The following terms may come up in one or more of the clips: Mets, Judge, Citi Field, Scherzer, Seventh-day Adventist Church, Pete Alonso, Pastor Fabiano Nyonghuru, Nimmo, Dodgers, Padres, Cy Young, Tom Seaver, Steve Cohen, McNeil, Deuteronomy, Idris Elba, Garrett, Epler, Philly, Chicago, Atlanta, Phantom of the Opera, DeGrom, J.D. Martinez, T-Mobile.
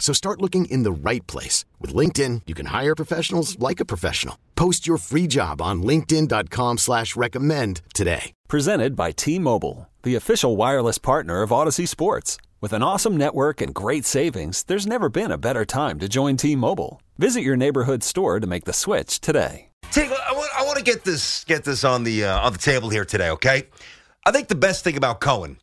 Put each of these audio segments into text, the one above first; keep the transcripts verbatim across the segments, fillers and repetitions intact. So start looking in the right place. With LinkedIn, you can hire professionals like a professional. Post your free job on linkedin.com slash recommend today. Presented by T-Mobile, the official wireless partner of Odyssey Sports. With an awesome network and great savings, there's never been a better time to join T-Mobile. Visit your neighborhood store to make the switch today. Take, I want, I want to get this get this on the uh, on the table here today, okay? I think the best thing about Cohen,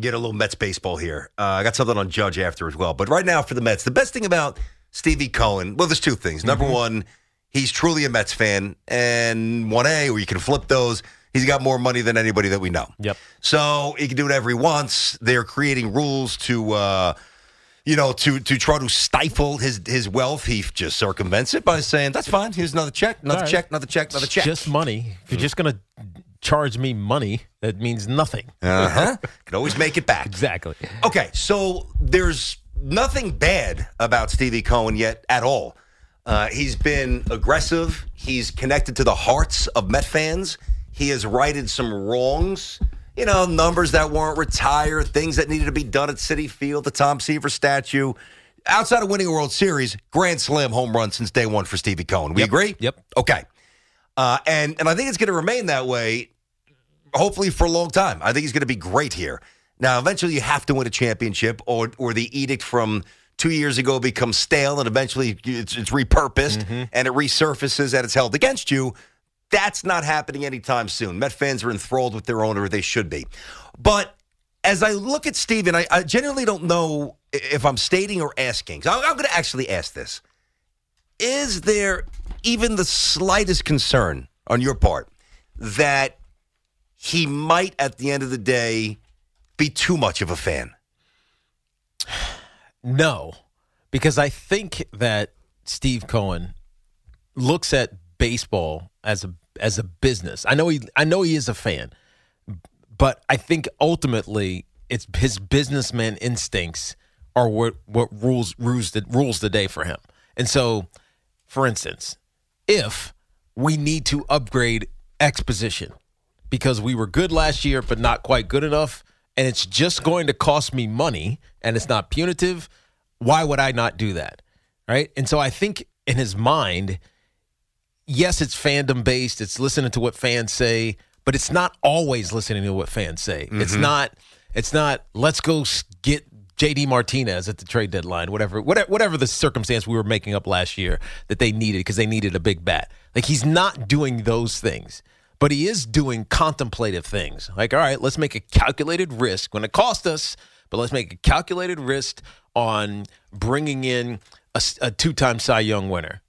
get a little Mets baseball here. Uh, I got something on Judge after as well. But right now for the Mets, the best thing about Stevie Cohen, well, there's two things. Number mm-hmm. one, he's truly a Mets fan. And one A, where you can flip those, he's got more money than anybody that we know. Yep. So he can do whatever he wants. They're creating rules to, uh, you know, to to try to stifle his his wealth. He just circumvents it by saying, that's fine. Here's another check, another right. check, another check, another check. Just money. If you're just going to charge me money, that means nothing. Uh-huh. Can always make it back. Exactly. Okay, so there's nothing bad about Stevie Cohen yet at all. Uh, he's been aggressive. He's connected to the hearts of Met fans. He has righted some wrongs, you know, numbers that weren't retired, things that needed to be done at Citi Field, the Tom Seaver statue. Outside of winning a World Series, grand slam home run since day one for Stevie Cohen. We yep. agree? Yep. Okay. Uh, and, and I think it's going to remain that way, hopefully for a long time. I think he's going to be great here. Now, eventually you have to win a championship, or or the edict from two years ago becomes stale and eventually it's, it's repurposed mm-hmm. and it resurfaces and it's held against you. That's not happening anytime soon. Met fans are enthralled with their owner, they should be. But as I look at Steven, I, I genuinely don't know if I'm stating or asking. So I'm, I'm going to actually ask this. Is there even the slightest concern on your part that he might, at the end of the day, be too much of a fan? No, because I think that Steve Cohen looks at baseball as a as a business. I know he I know he is a fan, but I think ultimately it's his businessman instincts are what what rules rules the rules the day for him. And so, for instance, if we need to upgrade X position because we were good last year but not quite good enough, and it's just going to cost me money and it's not punitive, why would I not do that? Right? And so I think in his mind, yes, it's fandom-based. It's listening to what fans say, but it's not always listening to what fans say. Mm-hmm. It's not, It's not. Let's go get J D. Martinez at the trade deadline, whatever, whatever, whatever the circumstance we were making up last year that they needed because they needed a big bat. Like, he's not doing those things, but he is doing contemplative things. Like, all right, let's make a calculated risk when it costs us, but let's make a calculated risk on bringing in a, a two-time Cy Young winner.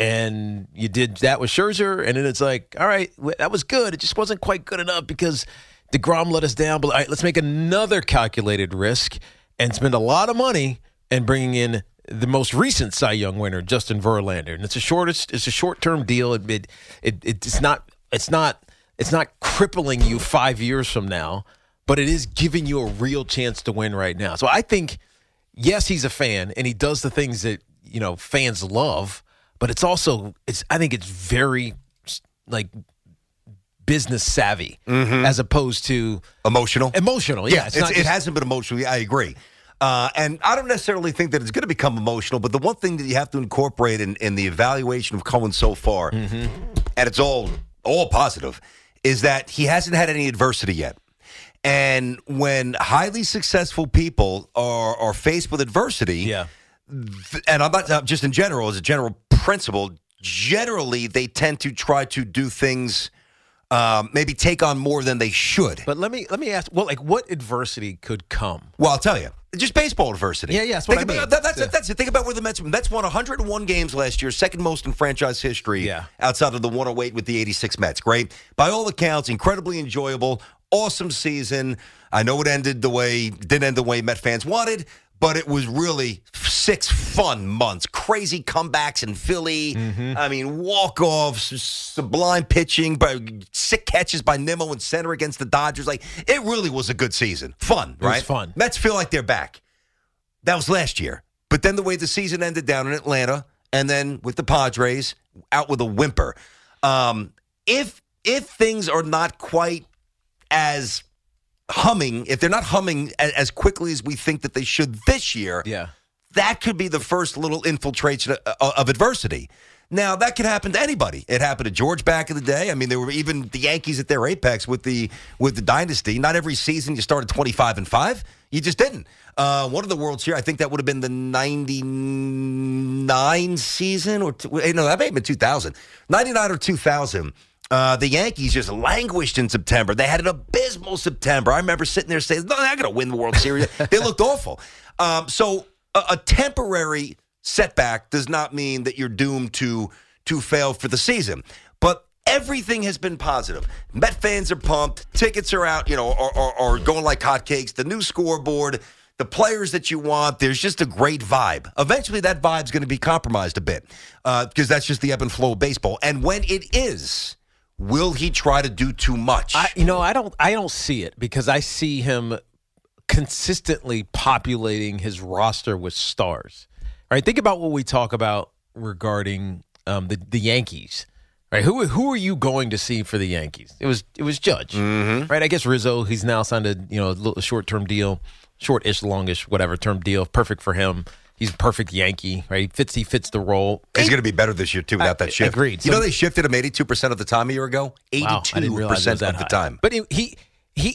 And you did that with Scherzer, and then it's like, all right, that was good. It just wasn't quite good enough because DeGrom let us down. But all right, let's make another calculated risk and spend a lot of money and bringing in the most recent Cy Young winner, Justin Verlander. And it's a shortest, it's a short-term deal. It, it, it it's not, it's not, it's not crippling you five years from now, but it is giving you a real chance to win right now. So I think, yes, he's a fan, and he does the things that, you know, fans love. But it's also, it's. I think it's very, like, business savvy mm-hmm. as opposed to emotional. Emotional, yeah. yeah it's it's, not it just, hasn't been emotional. I agree, uh, and I don't necessarily think that it's going to become emotional. But the one thing that you have to incorporate in, in the evaluation of Cohen so far, mm-hmm. and it's all all positive, is that he hasn't had any adversity yet. And when highly successful people are are faced with adversity, yeah. and I'm not just in general as a general. principle, generally they tend to try to do things, um, maybe take on more than they should. But let me let me ask, well, like, what adversity could come? Well, I'll tell you, just baseball adversity. Yeah, yeah, that's what think I about, mean. That, that's, yeah. that's it. Think about where the Mets, Mets won one hundred one games last year, second most in franchise history yeah. outside of the one oh eight with the eighty-six Mets. Great. By all accounts, incredibly enjoyable, awesome season. I know it ended the way, didn't end the way Met fans wanted, But it was really six fun months, crazy comebacks in Philly. Mm-hmm. I mean, walk-offs, sublime pitching, sick catches by Nimmo in center against the Dodgers. Like, it really was a good season. Fun, right? It was fun. Mets feel like they're back. That was last year. But then the way the season ended down in Atlanta, and then with the Padres, out with a whimper. Um, if if things are not quite as... humming, if they're not humming as quickly as we think that they should this year, yeah, that could be the first little infiltration of adversity. Now, that could happen to anybody. It happened to George back in the day. I mean, there were even the Yankees at their apex with the with the dynasty. Not every season you started twenty-five and five. You just didn't. Uh, one of the Worlds here, I think that would have been the ninety-nine season, or two, no, that may have been two thousand. ninety-nine or two thousand. Uh, the Yankees just languished in September. They had an abysmal September. I remember sitting there saying, no, they're going to win the World Series. They looked awful. Um, so a, a temporary setback does not mean that you're doomed to to fail for the season. But everything has been positive. Met fans are pumped. Tickets are out, you know, are, are, are going like hotcakes. The new scoreboard, the players that you want, there's just a great vibe. Eventually that vibe's going to be compromised a bit because uh, that's just the ebb and flow of baseball. And when it is, will he try to do too much? I, you know, I don't. I don't see it because I see him consistently populating his roster with stars. All right, think about what we talk about regarding um, the the Yankees. All right, who who are you going to see for the Yankees? It was it was Judge, mm-hmm. right? I guess Rizzo. He's now signed a you know a short term deal, short-ish, longish, whatever term deal. Perfect for him. He's a perfect Yankee, right? He fits, he fits the role. He's going to be better this year, too, without I, that shift. Agreed. You so, know they shifted him eighty-two percent of the time a year ago? eighty-two percent wow, I didn't realize that of high. the time. But he he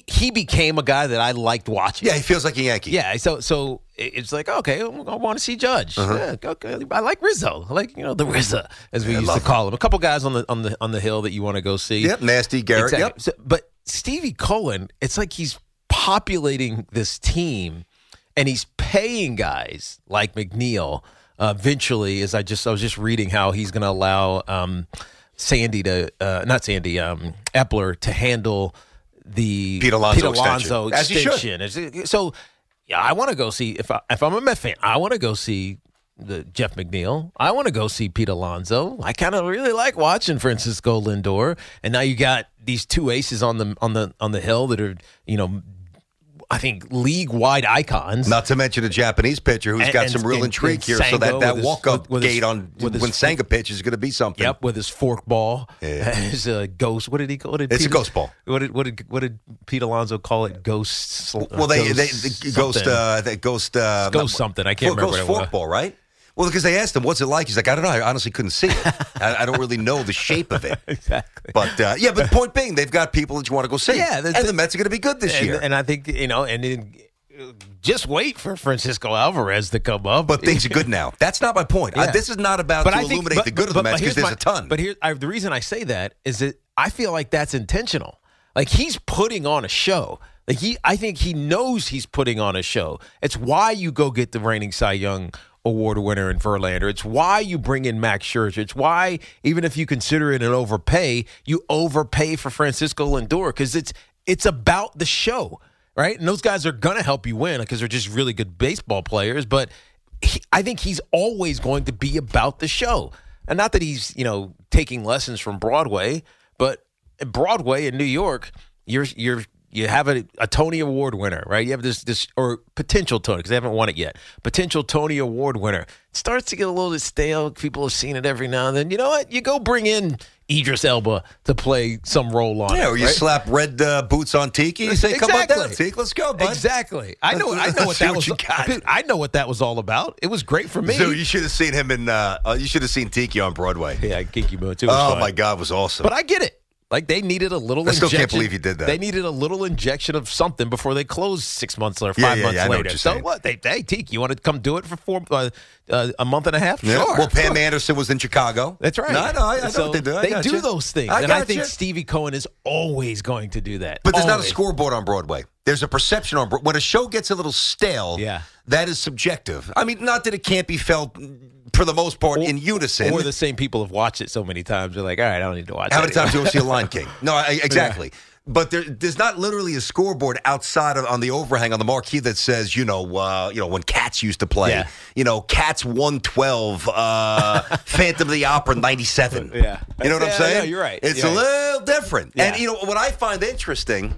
he became a guy that I liked watching. Yeah, he feels like a Yankee. Yeah, so so it's like, okay, I want to see Judge. Uh-huh. Yeah, okay. I like Rizzo. I like, you know, the Rizzo, as we yeah, used to call him. him. A couple guys on the on the, on the hill that you want to go see. Yep, Nasty, Garrett. Exactly. Yep. So, but Stevie Cohen, it's like he's populating this team. And he's paying guys like McNeil uh, eventually. As I just, I was just reading how he's going to allow um, Sandy to, uh, not Sandy, um, Epler to handle the Pete Alonso, Pete Alonso extension. extension. So, yeah, I want to go see if I, if I'm a Met fan, I want to go see the Jeff McNeil. I want to go see Pete Alonso. I kind of really like watching Francisco Lindor. And now you got these two aces on the on the on the hill that are, you know, I think, league-wide icons. Not to mention a Japanese pitcher who's and, got some real and, intrigue and here. Senga so that, that his, walk-up with, with gate his, on when his, Senga pitches is going to be something. Yep, with his forkball, yeah. his uh, ghost. What did he call it? It's Pete, a ghost ball. What did what did what did Pete Alonso call it? Ghost. Uh, well, they ghost they, they, ghost uh, they, ghost, uh, ghost not, something. I can't remember. Ghost what forkball, right? Well, because they asked him, what's it like? He's like, I don't know. I honestly couldn't see it. I, I don't really know the shape of it. Exactly. But, uh, yeah, but the point being, they've got people that you want to go see. Yeah. The, and the Mets are going to be good this and, year. And I think, you know, and it, just wait for Francisco Alvarez to come up. But things are good now. That's not my point. Yeah. I, this is not about but to I illuminate think, but, the good but, of the but, Mets because there's my, a ton. But here, I, the reason I say that is that I feel like that's intentional. Like, he's putting on a show. Like he, I think he knows he's putting on a show. It's why you go get the reigning Cy Young Award winner in Verlander. It's why you bring in Max Scherzer. It's why, even if you consider it an overpay, you overpay for Francisco Lindor because it's it's about the show, right? And those guys are going to help you win because they're just really good baseball players. But he, I think he's always going to be about the show. And not that he's, you know, taking lessons from Broadway, but Broadway in New York, you're you're You have a, a Tony Award winner, right? You have this, this or potential Tony, because they haven't won it yet. Potential Tony Award winner. It starts to get a little bit stale. People have seen it every now and then. You know what? You go bring in Idris Elba to play some role on yeah, it. Yeah, or you right? slap red uh, boots on Tiki and say, exactly. Come on down, Tiki. Let's go, bud. Exactly. I know I know what that was. What I know what that was all about. It was great for me. So you should have seen him in, uh, uh, you should have seen Tiki on Broadway. Yeah, Kiki Moon, too. Oh, fun. My God, it was awesome. But I get it. Like, they needed a little I still injection. Can't believe you did that. They needed a little injection of something before they closed six months or five yeah, yeah, months yeah, later. What so, saying. What? They, hey, Teak, you want to come do it for four, uh, uh, a month and a half? Yeah. Sure. Well, Pam sure. Anderson was in Chicago. That's right. No, no, I, I so know what they do. I they do you. those things. I and I think you. Stevie Cohen is always going to do that. But there's always. Not a scoreboard on Broadway. There's a perception on Broadway. When a show gets a little stale, yeah. that is subjective. I mean, not that it can't be felt. For the most part, or, in unison. Or the same people have watched it so many times. They're like, all right, I don't need to watch it. How many times do you see a Lion King? No, I, exactly. Yeah. But there, there's not literally a scoreboard outside of, on the overhang on the marquee that says, you know, uh, you know, when Cats used to play, yeah. you know, Cats one twelve, uh, Phantom of the Opera ninety-seven. Yeah. You know what yeah, I'm saying? Yeah, you're right. It's yeah. a little different. Yeah. And, you know, what I find interesting,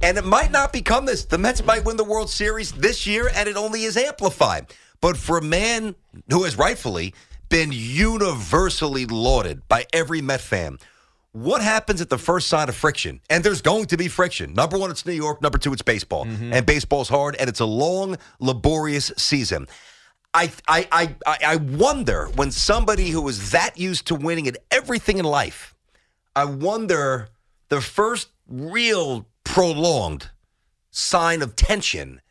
and it might not become this, the Mets might win the World Series this year, and it only is amplified. But for a man who has rightfully been universally lauded by every Met fan, what happens at the first sign of friction? And there's going to be friction. Number one, it's New York. Number two, it's baseball. Mm-hmm. And baseball's hard, and it's a long, laborious season. I, I, I, I wonder when somebody who is that used to winning at everything in life, I wonder the first real prolonged sign of tension,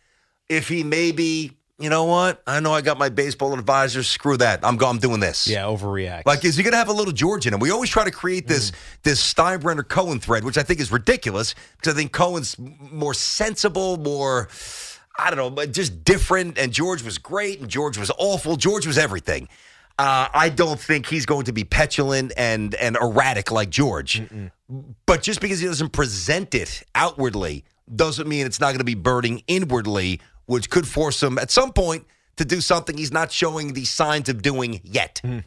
if he maybe... You know what? I know I got my baseball advisor. Screw that. I'm I'm doing this. Yeah, overreact. Like, is he going to have a little George in him? We always try to create this mm. this Steinbrenner-Cohen thread, which I think is ridiculous because I think Cohen's more sensible, more, I don't know, but just different. And George was great, and George was awful. George was everything. Uh, I don't think he's going to be petulant and and erratic like George. Mm-mm. But just because he doesn't present it outwardly doesn't mean it's not going to be burning inwardly, which could force him at some point to do something he's not showing the signs of doing yet. Mm.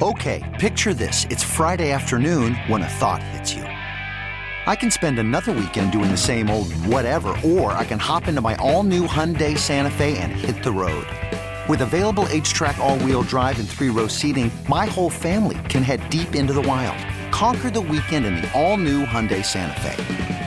Okay, picture this. It's Friday afternoon when a thought hits you. I can spend another weekend doing the same old whatever, or I can hop into my all-new Hyundai Santa Fe and hit the road. With available H-Track all-wheel drive and three-row seating, my whole family can head deep into the wild. Conquer the weekend in the all-new Hyundai Santa Fe.